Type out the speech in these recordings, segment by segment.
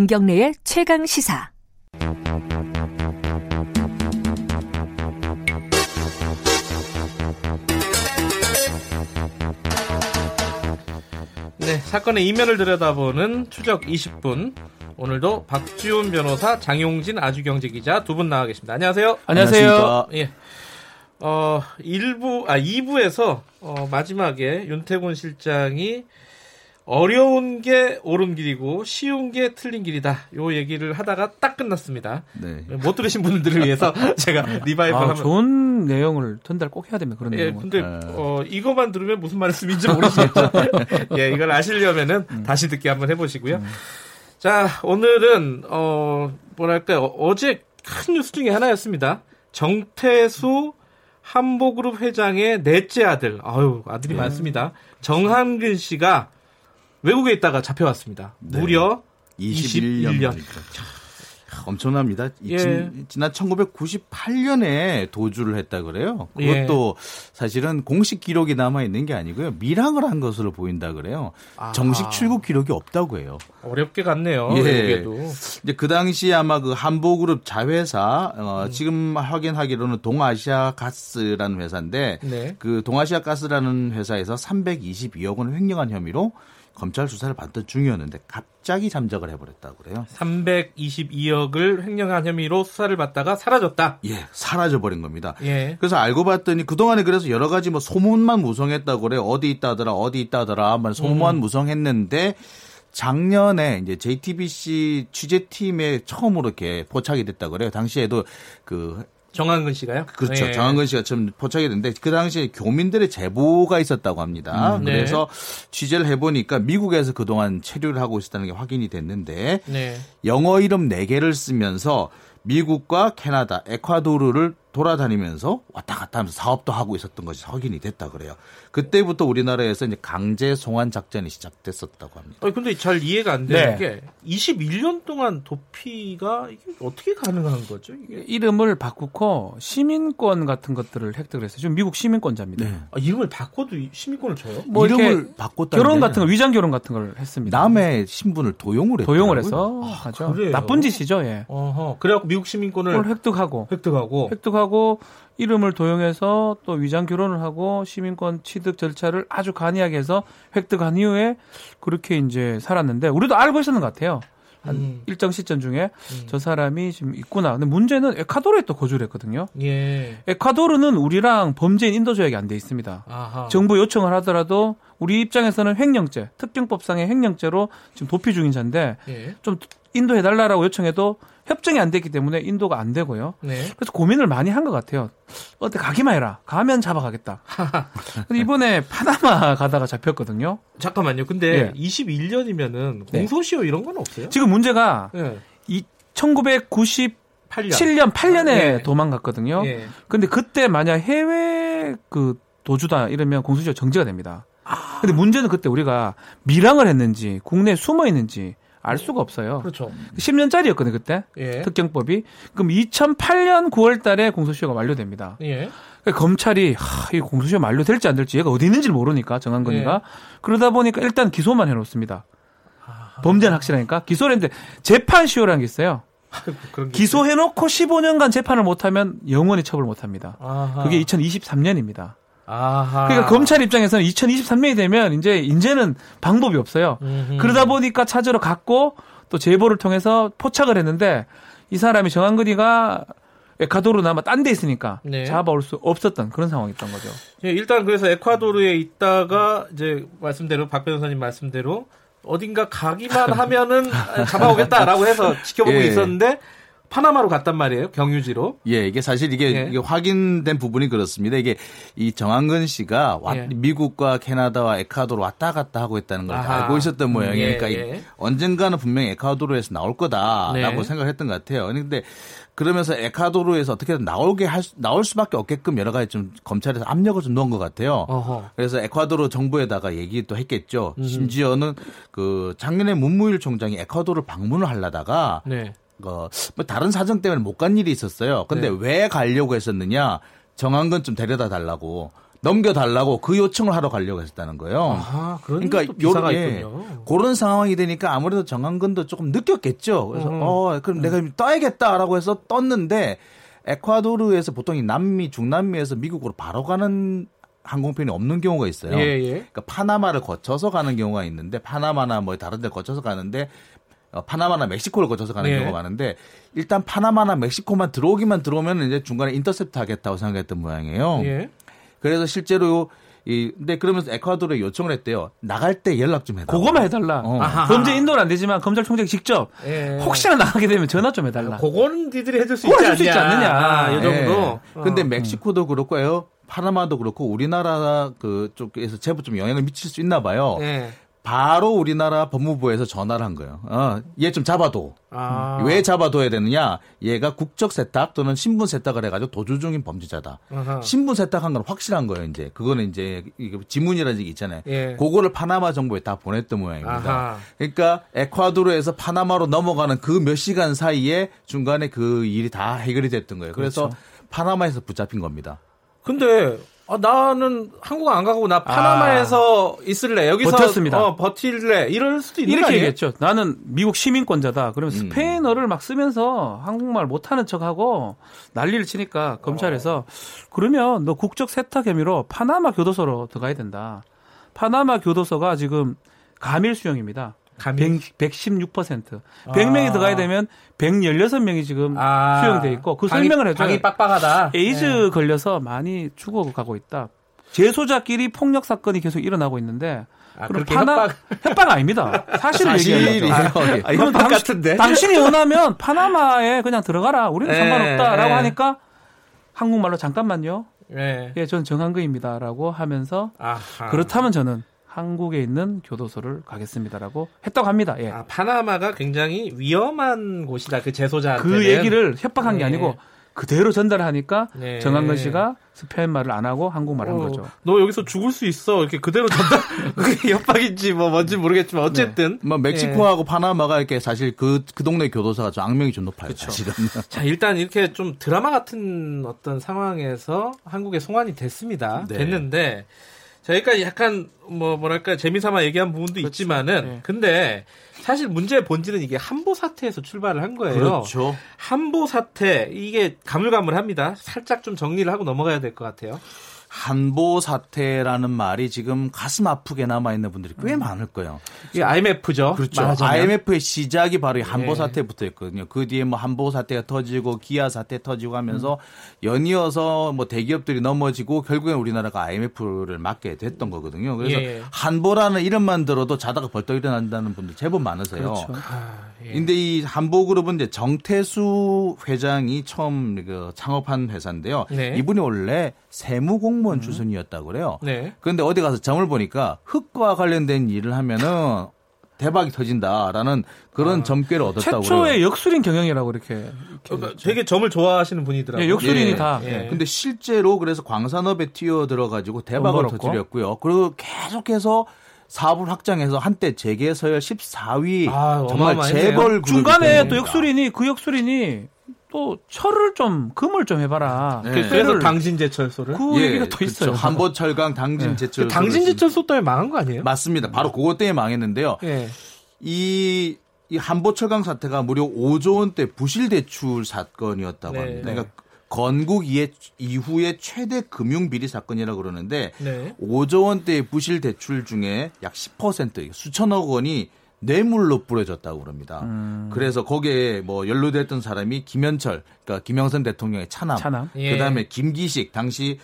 김경래의 최강시사. 네, 사건의 이면을 들여다보는 추적 20분. 오늘도 박지훈 변호사, 장용진 아주경제 기자 두 분 나와 계십니다. 안녕하세요. 안녕하세요. 예. 2부에서 마지막에 윤태곤 실장이 어려운 게 옳은 길이고 쉬운 게 틀린 길이다. 요 얘기를 하다가 딱 끝났습니다. 네. 못 들으신 분들을 위해서 제가 리바이벌 하면 좋은 내용을 전달 꼭 해야 됩니다. 그런 내용. 예, 근데 이거만 들으면 무슨 말씀인지 모르시겠죠. 예, 이걸 아시려면은 다시 듣기 한번 해 보시고요. 자, 오늘은 어제 큰 뉴스 중에 하나였습니다. 정태수 한보그룹 회장의 넷째 아들. 아유, 아들이 많습니다. 정한근 씨가 외국에 있다가 잡혀왔습니다. 네. 무려 21년. 엄청납니다. 예. 지난 1998년에 도주를 했다 그래요. 그것도 예. 사실은 공식 기록이 남아있는 게 아니고요. 밀항을 한 것으로 보인다 그래요. 아. 정식 출국 기록이 없다고 해요. 어렵게 갔네요. 예. 이제 그 당시 아마 그 한보그룹 자회사 지금 확인하기로는 동아시아가스라는 회사인데 네. 그 동아시아가스라는 회사에서 322억 원을 횡령한 혐의로 검찰 수사를 받던 중이었는데 갑자기 잠적을 해버렸다고 그래요. 322억을 횡령한 혐의로 수사를 받다가 사라졌다. 예, 사라져버린 겁니다. 예. 그래서 알고 봤더니 그동안에 그래서 여러 가지 뭐 소문만 무성했다고 그래요. 어디 있다더라. 소문만 무성했는데 작년에 이제 JTBC 취재팀에 처음으로 이렇게 포착이 됐다고 그래요. 당시에도 그 정한근 씨가요? 그렇죠. 예. 정한근 씨가 처음 포착이 됐는데 그 당시에 교민들의 제보가 있었다고 합니다. 그래서 네. 취재를 해보니까 미국에서 그동안 체류를 하고 있었다는 게 확인이 됐는데 네. 영어 이름 4개를 쓰면서 미국과 캐나다, 에콰도르를 돌아다니면서 왔다 갔다 하면서 사업도 하고 있었던 것이 확인이 됐다 그래요. 그때부터 우리나라에서 이제 강제 송환 작전이 시작됐었다고 합니다. 그런데 잘 이해가 안 되는 네. 게 21년 동안 도피가 이게 어떻게 가능한 거죠? 이게? 이름을 바꾸고 시민권 같은 것들을 획득을 했어요. 지금 미국 시민권자입니다. 네. 이름을 바꿔도 시민권을 줘요? 뭐 이름을 바꿨다. 결혼 같은 걸 위장 결혼 같은 걸 했습니다. 남의 신분을 도용을 해서 하죠. 나쁜 짓이죠. 예. 그래갖고 미국 시민권을 획득하고 이름을 도용해서 또 위장 결혼을 하고 시민권 취득 절차를 아주 간이하게 해서 획득한 이후에 그렇게 이제 살았는데 우리도 알고 있었는 것 같아요. 한 일정 시점 중에 저 사람이 지금 있구나. 근데 문제는 에콰도르에 또 거주를 했거든요. 예. 에콰도르는 우리랑 범죄인 인도 조약이 안 돼 있습니다. 아하. 정부 요청을 하더라도 우리 입장에서는 횡령죄, 특경법상의 횡령죄로 지금 도피 중인 자인데 예. 좀 인도해달라라고 요청해도 협정이 안 됐기 때문에 인도가 안 되고요. 네. 그래서 고민을 많이 한 것 같아요. 어때 가기만 해라. 가면 잡아가겠다. 근데 이번에 파나마 가다가 잡혔거든요. 잠깐만요. 근데 네. 21년이면은 공소시효 네. 이런 건 없어요? 지금 문제가 네. 1997년 네. 도망갔거든요. 네. 근데 그때 만약 해외 그 도주다 이러면 공소시효 정지가 됩니다. 근데 문제는 그때 우리가 밀항을 했는지 국내에 숨어 있는지 알 수가 없어요. 그렇죠. 10년짜리였거든요, 그때. 예. 특경법이. 그럼 2008년 9월 달에 공소시효가 완료됩니다. 예. 그러니까 검찰이, 이 공소시효 완료될지 안 될지 얘가 어디 있는지를 모르니까, 정한근이가. 예. 그러다 보니까 일단 기소만 해놓습니다. 아하. 범죄는 확실하니까. 기소를 했는데 재판시효라는 게 있어요. 기소해놓고 15년간 재판을 못하면 영원히 처벌 못합니다. 아하. 그게 2023년입니다. 아하. 그러니까 검찰 입장에서는 2023년이 되면 이제는 방법이 없어요. 그러다 보니까 찾으러 갔고 또 제보를 통해서 포착을 했는데 이 사람이 정한근이가 에콰도르나 아마 딴 데 있으니까 네. 잡아올 수 없었던 그런 상황이었던 거죠. 예, 일단 그래서 에콰도르에 있다가 이제 말씀대로 박 변호사님 말씀대로 어딘가 가기만 하면은 잡아오겠다라고 해서 지켜보고 예. 있었는데. 파나마로 갔단 말이에요. 경유지로. 예, 이게 사실 이게 확인된 부분이 그렇습니다. 이게 이 정한근 씨가 예. 미국과 캐나다와 에콰도르 왔다 갔다 하고 있다는 걸 알고 있었던 모양이니까 그러니까 언젠가는 분명히 에콰도르에서 나올 거다라고 네. 생각했던 것 같아요. 그런데 그러면서 에콰도르에서 어떻게든 나올 수밖에 없게끔 여러 가지 좀 검찰에서 압력을 좀 넣은 것 같아요. 어허. 그래서 에콰도르 정부에다가 얘기도 했겠죠. 심지어는 그 작년에 문무일 총장이 에콰도르 방문을 하려다가 네. 뭐 다른 사정 때문에 못 간 일이 있었어요. 근데 네. 왜 가려고 했었느냐? 정한근 좀 데려다 달라고. 넘겨달라고 그 요청을 하러 가려고 했었다는 거예요. 아하, 그러니까 요런 그런 상황이 되니까 아무래도 정한근도 조금 느꼈겠죠. 그래서 그럼 내가 떠야겠다라고 해서 떴는데 에콰도르에서 보통 남미, 중남미에서 미국으로 바로 가는 항공편이 없는 경우가 있어요. 예, 예. 그러니까 파나마를 거쳐서 가는 경우가 있는데 파나마나 뭐 다른 데 거쳐서 가는데 파나마나 멕시코를 거쳐서 가는 경우가 많은데 일단 파나마나 멕시코만 들어오기만 들어오면 이제 중간에 인터셉트 하겠다고 생각했던 모양이에요. 예. 그래서 실제로 근데 그러면서 에콰도르에 요청을 했대요. 나갈 때 연락 좀 해달라. 그거만 해달라. 범죄 인도는 안 되지만 검찰총장이 직접 혹시나 나가게 되면 전화 좀 해달라. 그거는 니들이 해줄 수 있지 않냐. 이 정도. 근데 멕시코도 그렇고요. 파나마도 그렇고 우리나라 그 쪽에서 제법 좀 영향을 미칠 수 있나 봐요. 바로 우리나라 법무부에서 전화를 한 거예요. 얘 좀 잡아둬. 왜 잡아둬야 되느냐? 얘가 국적 세탁 또는 신분 세탁을 해가지고 도주 중인 범죄자다. 아하. 신분 세탁한 건 확실한 거예요. 이제 그거는 이제 지문이라는 게 있잖아요. 그거를 파나마 정부에 다 보냈던 모양입니다. 아하. 그러니까 에콰도르에서 파나마로 넘어가는 그 몇 시간 사이에 중간에 그 일이 다 해결이 됐던 거예요. 그래서 그렇죠. 파나마에서 붙잡힌 겁니다. 근데 나는 한국 안 가고 나 파나마에서 있을래. 여기서 버텼습니다. 버틸래. 이럴 수도 있는 거 아니에요? 이렇게 얘기했죠. 나는 미국 시민권자다. 그러면 스페인어를 막 쓰면서 한국말 못하는 척하고 난리를 치니까 검찰에서 그러면 너 국적 세탁 혐의로 파나마 교도소로 들어가야 된다. 파나마 교도소가 지금 가밀 수용입니다. 116%. 100명이 들어가야 되면 116명이 지금 수용돼 있고 그 방이, 설명을 해줘요. 방이 빡빡하다. 에이즈 걸려서 많이 죽어가고 있다. 재소자끼리 폭력 사건이 계속 일어나고 있는데 그럼 협박 아닙니다. 사실을 얘기하는 거죠. 이건 같은데. 당신이 원하면 파나마에 그냥 들어가라. 우리는 상관없다라고 하니까 한국말로 잠깐만요. 예, 저는 정한근입니다라고 하면서 그렇다면 저는 한국에 있는 교도소를 가겠습니다라고 했다고 합니다. 예. 파나마가 굉장히 위험한 곳이다. 그 재소자한테는. 그 얘기를 협박한 게 아니고 그대로 전달하니까 정한근 씨가 스페인 말을 안 하고 한국말을 한 거죠. 너 여기서 죽을 수 있어. 이렇게 그대로 전달. 그게 협박인지 뭔지 모르겠지만 어쨌든. 뭐 멕시코하고 파나마가 이렇게 사실 그 동네 교도소가 좀 악명이 좀 높아요. 사실은. 자, 일단 이렇게 좀 드라마 같은 어떤 상황에서 한국에 송환이 됐습니다. 됐는데. 자, 여기까지 약간, 뭐랄까, 재미삼아 얘기한 부분도 있지만은, 근데, 사실 문제의 본질은 이게 한보 사태에서 출발을 한 거예요. 그렇죠. 한보 사태, 이게 가물가물합니다. 살짝 좀 정리를 하고 넘어가야 될 것 같아요. 한보 사태라는 말이 지금 가슴 아프게 남아있는 분들이 꽤 많을 거예요. 이게 IMF죠. 그렇죠. 말하자면. IMF의 시작이 바로 이 한보 사태부터였거든요. 그 뒤에 뭐 한보 사태가 터지고 기아 사태 터지고 하면서 연이어서 뭐 대기업들이 넘어지고 결국엔 우리나라가 IMF를 맞게 됐던 거거든요. 그래서 한보라는 이름만 들어도 자다가 벌떡 일어난다는 분들 제법 많으세요. 그런데 이 한보그룹은 이제 정태수 회장이 처음 그 창업한 회사인데요. 이분이 원래 세무공무원 출신이었다고 그래요. 그런데 어디 가서 점을 보니까 흙과 관련된 일을 하면은 대박이 터진다라는 그런 점괘를 얻었다고 최초의 그래요. 역술인 경영이라고 이렇게 되게 점을 좋아하시는 분이더라고요. 역술인이 다. 근데 실제로 그래서 광산업에 뛰어들어가지고 대박을 터뜨렸고요. 그리고 계속해서 사업을 확장해서 한때 재계 서열 14위 정말 재벌 그룹 중간에 또 역술인이 또 철을 좀 금을 좀 해봐라. 그래서 당진제철소를 그 얘기가 또 있어요. 한보철강 당진제철소. 당진제철소 때문에 망한 거 아니에요? 맞습니다. 바로 그것 때문에 망했는데요. 이 한보철강 사태가 무려 5조 원대 부실 대출 사건이었다고 합니다. 그러니까 건국 이후에 최대 금융 비리 사건이라고 그러는데 5조 원대의 부실 대출 중에 약 10% 수천억 원이 뇌물로 뿌려졌다고 그럽니다. 그래서 거기에 뭐 연루됐던 사람이 김현철, 그러니까 김영삼 대통령의 차남. 그다음에 김기식 당시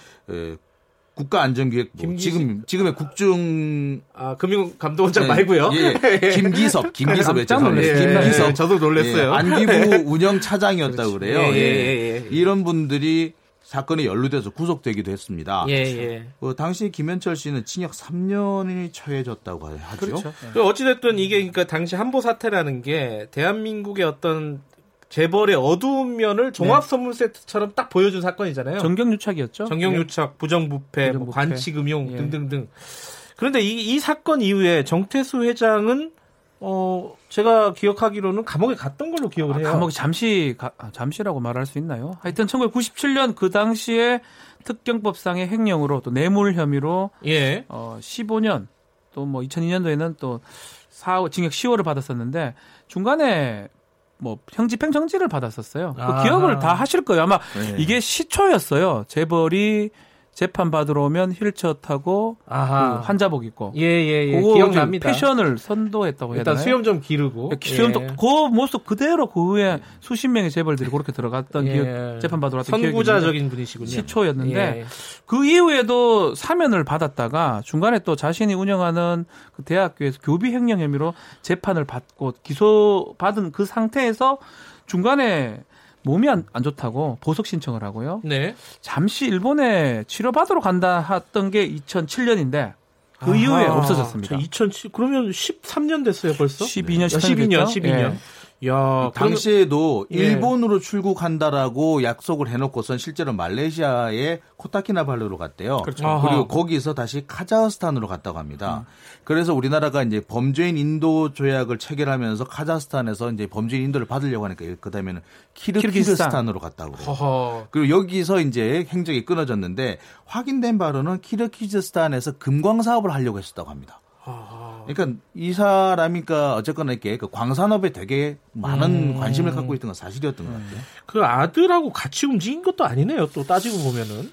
국가안전기획부 지금의 국중 금융감독원장 말고요. 김기섭 김기섭 저도 놀랐어요. 안기부 운영 차장이었다고 그래요. 이런 분들이 사건에 연루돼서 구속되기도 했습니다. 당시 김현철 씨는 징역 3년이 처해졌다고 하죠. 그렇죠. 어찌됐든 이게 그러니까 당시 한보 사태라는 게 대한민국의 어떤 재벌의 어두운 면을 종합선물 세트처럼 딱 보여준 사건이잖아요. 정경유착이었죠. 정경유착, 부정부패, 뭐 관치금융 등등등. 그런데 이 사건 이후에 정태수 회장은 제가 기억하기로는 감옥에 갔던 걸로 기억을 해요. 감옥에 잠시라고 말할 수 있나요? 하여튼 1997년 그 당시에 특경법상의 횡령으로 또 뇌물 혐의로 15년 또 뭐 2002년도에는 또 징역 10월을 받았었는데 중간에 뭐 형집행 정지를 받았었어요. 그 기억을 다 하실 거예요. 아마 이게 시초였어요. 재벌이 재판 받으러 오면 휠체어 타고 환자복 입고 기억납니다. 패션을 선도했다고 해야 되나요? 일단 수염 좀 기르고 그 모습 그대로 그 후에 수십 명의 재벌들이 그렇게 들어갔던 기억, 재판 받으러 왔던 기억이 선구자적인 분이시군요. 시초였는데 그 이후에도 사면을 받았다가 중간에 또 자신이 운영하는 그 대학교에서 교비 횡령 혐의로 재판을 받고 기소받은 그 상태에서 중간에 몸이 안 좋다고 보석 신청을 하고요. 잠시 일본에 치료받으러 간다 했던 게 2007년인데 그 이후에 없어졌습니다. 2007 그러면 13년 됐어요 벌써? 12년. 예. 야, 당시에도 일본으로 출국한다라고 약속을 해놓고선 실제로 말레이시아의 코타키나발루로 갔대요. 그렇죠. 그리고 거기서 다시 카자흐스탄으로 갔다고 합니다. 그래서 우리나라가 이제 범죄인 인도 조약을 체결하면서 카자흐스탄에서 이제 범죄인 인도를 받으려고 하니까 그다음에는 키르기스탄으로 갔다고 그래요. 그리고 여기서 이제 행적이 끊어졌는데 확인된 바로는 키르기스탄에서 금광 사업을 하려고 했었다고 합니다. 그러니까 이 사람이니까 어쨌거나 이렇게 그 광산업에 되게 많은 관심을 갖고 있던 건 사실이었던 것 같아요. 그 아들하고 같이 움직인 것도 아니네요. 또 따지고 보면은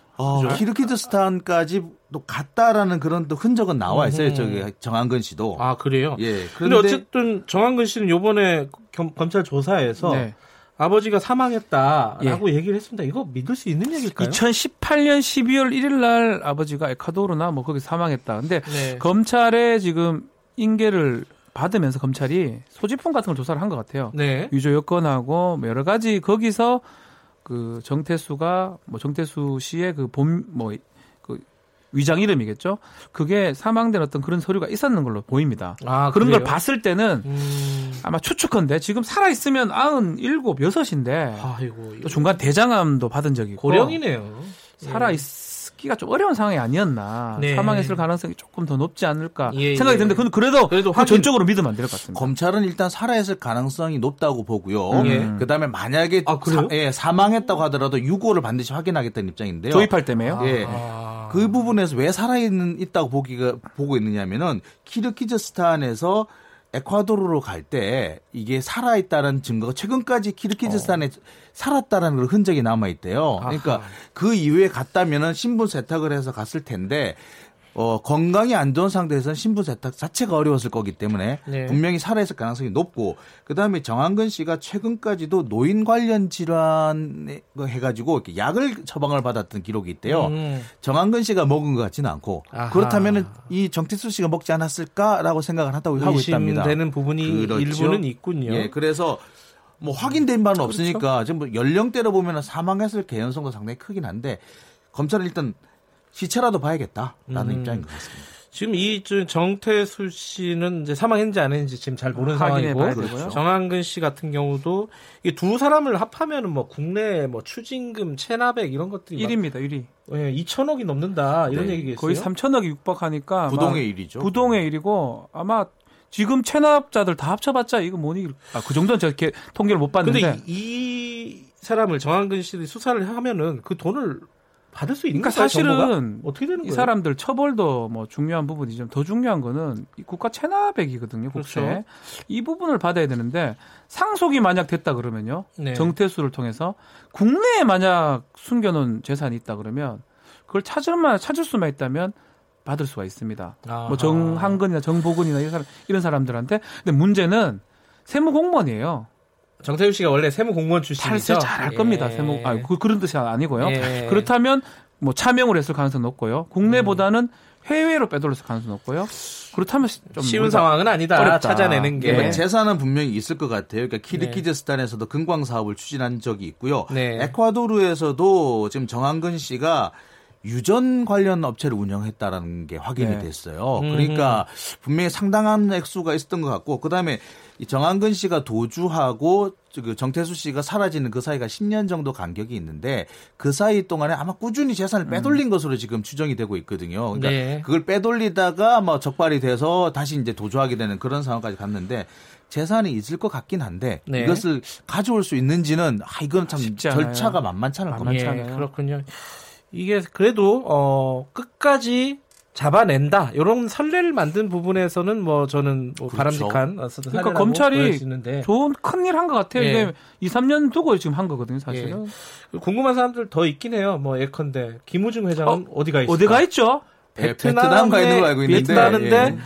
키르기스탄까지 또 갔다라는 그런 또 흔적은 나와 있어요. 저기 정한근 씨도. 아 그래요? 예. 그런데 어쨌든 정한근 씨는 이번에 검찰 조사에서. 아버지가 사망했다라고 얘기를 했습니다. 이거 믿을 수 있는 얘기일까요? 2018년 12월 1일 날 아버지가 에콰도르나 뭐 거기 사망했다. 근데 검찰에 지금 인계를 받으면서 검찰이 소지품 같은 걸 조사를 한 것 같아요. 유조 여건하고 뭐 여러 가지 거기서 그 정태수가 뭐 정태수 씨의 그 본 뭐 그 위장 이름이겠죠. 그게 사망된 어떤 그런 서류가 있었는 걸로 보입니다. 그런 그래요? 걸 봤을 때는 아마 추측컨대 지금 살아있으면 97, 6인데 또 중간 대장암도 받은 적이 있고 고령이네요. 살아있기가 좀 어려운 상황이 아니었나. 사망했을 가능성이 조금 더 높지 않을까 생각이 드는데 그래도 전적으로 믿으면 안 될 것 같습니다. 검찰은 일단 살아있을 가능성이 높다고 보고요. 그다음에 만약에 사망했다고 하더라도 유고를 반드시 확인하겠다는 입장인데요. 조입할 때매요? 그 부분에서 왜 살아있다고 보고 있느냐면은 키르기즈스탄에서 에콰도르로 갈 때 이게 살아있다는 증거가 최근까지 키르기즈스탄에 살았다는 걸 흔적이 남아있대요. 그러니까 그 이후에 갔다면은 신분 세탁을 해서 갔을 텐데 건강이 안 좋은 상태에서는 신분 세탁 자체가 어려웠을 거기 때문에 분명히 살아있을 가능성이 높고 그다음에 정한근 씨가 최근까지도 노인 관련 질환 해가지고 이렇게 약을 처방을 받았던 기록이 있대요. 정한근 씨가 먹은 것 같지는 않고 그렇다면 이 정태수 씨가 먹지 않았을까라고 생각을 하고 있답니다. 의심되는 부분이 일부는 있군요. 그래서 뭐 확인된 바는 없으니까 지금 뭐 연령대로 보면 사망했을 개연성도 상당히 크긴 한데 검찰은 일단 시체라도 봐야겠다라는 입장인 것 같습니다. 지금 이 정태수 씨는 이제 사망했는지 안 했는지 지금 잘 모르는 상황이고 정한근 씨 같은 경우도 이 두 사람을 합하면은 뭐 국내 뭐 추징금, 체납액 이런 것들이 1위입니다. 1위. 2천억이 넘는다 이런 얘기겠어요. 거의 3천억이 육박하니까 부동의 1위죠. 부동의 1위고 아마 지금 체납자들 다 합쳐봤자 이거 뭐니? 그 정도는 제가 이렇게 통계를 못 봤는데. 근데 이 사람을 정한근 씨를 수사를 하면은 그 돈을 받을 수 있는 그러니까 사실은 어떻게 되는 거예요? 이 사람들 처벌도 뭐 중요한 부분이지만 더 중요한 거는 이 국가 체납액이거든요. 국세. 그렇죠. 이 부분을 받아야 되는데 상속이 만약 됐다 그러면요. 정태수를 통해서 국내에 만약 숨겨놓은 재산이 있다 그러면 그걸 찾을 수만 있다면 받을 수가 있습니다. 뭐 정한근이나 정보근이나 이런 사람들한테. 근데 문제는 세무공무원이에요. 정태수 씨가 원래 세무공무원 출신이죠. 탈세 잘할 겁니다. 그런 뜻이 아니고요. 그렇다면 뭐 차명으로 했을 가능성 높고요. 국내보다는 해외로 빼돌렸을 가능성 높고요. 그렇다면 좀 쉬운 상황은 아니다. 어렵다. 찾아내는 게 재산은 분명히 있을 것 같아요. 그러니까 키르기즈스탄에서도 금광 사업을 추진한 적이 있고요. 에콰도르에서도 지금 정한근 씨가 유전 관련 업체를 운영했다라는 게 확인이 됐어요. 그러니까 분명히 상당한 액수가 있었던 것 같고, 그다음에 이 정한근 씨가 도주하고 정태수 씨가 사라지는 그 사이가 10년 정도 간격이 있는데 그 사이 동안에 아마 꾸준히 재산을 빼돌린 것으로 지금 추정이 되고 있거든요. 그러니까 네. 그걸 빼돌리다가 뭐 적발이 돼서 다시 이제 도주하게 되는 그런 상황까지 갔는데 재산이 있을 것 같긴 한데 네. 이것을 가져올 수 있는지는 이건 참 절차가 만만찮을 것 같아요. 그렇군요. 이게 그래도 끝까지 잡아낸다 이런 선례를 만든 부분에서는 뭐 저는 뭐 그렇죠. 바람직한 그러니까 검찰이 좋은 큰일 한 것 같아요. 네. 이게 2, 3년 두고 지금 한 거거든요, 사실은. 네. 궁금한 사람들 더 있긴 해요. 뭐 예컨대 김우중 회장은 어디가 있어요? 어디가 있죠? 베트남 가 있는 걸 알고 있는데. 베트남인데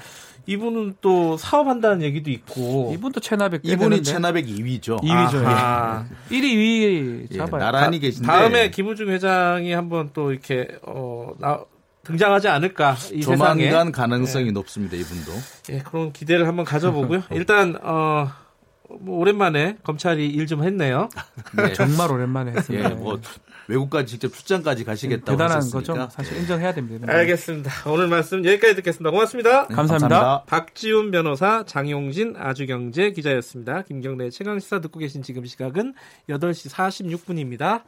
이분은 또 사업한다는 얘기도 있고. 이분도 체납액. 이분이 체납액 2위죠. 2위죠. 아, 1위, 2위 잡아요. 나란히 계신데. 다음에 김우중 회장이 한번 또 이렇게 등장하지 않을까. 이 조만간 세상에. 가능성이 높습니다. 이분도. 예, 그런 기대를 한번 가져보고요. 일단 뭐 오랜만에 검찰이 일 좀 했네요. 네. 정말 오랜만에 했습니다. 예, 뭐 외국까지 직접 출장까지 가시겠다고 대단한 하셨으니까. 거죠. 사실 인정해야 됩니다. 알겠습니다. 오늘 말씀 여기까지 듣겠습니다. 고맙습니다. 네, 감사합니다. 박지훈 변호사, 장용진 아주경제 기자였습니다. 김경래 최강시사 듣고 계신 지금 시각은 8시 46분입니다.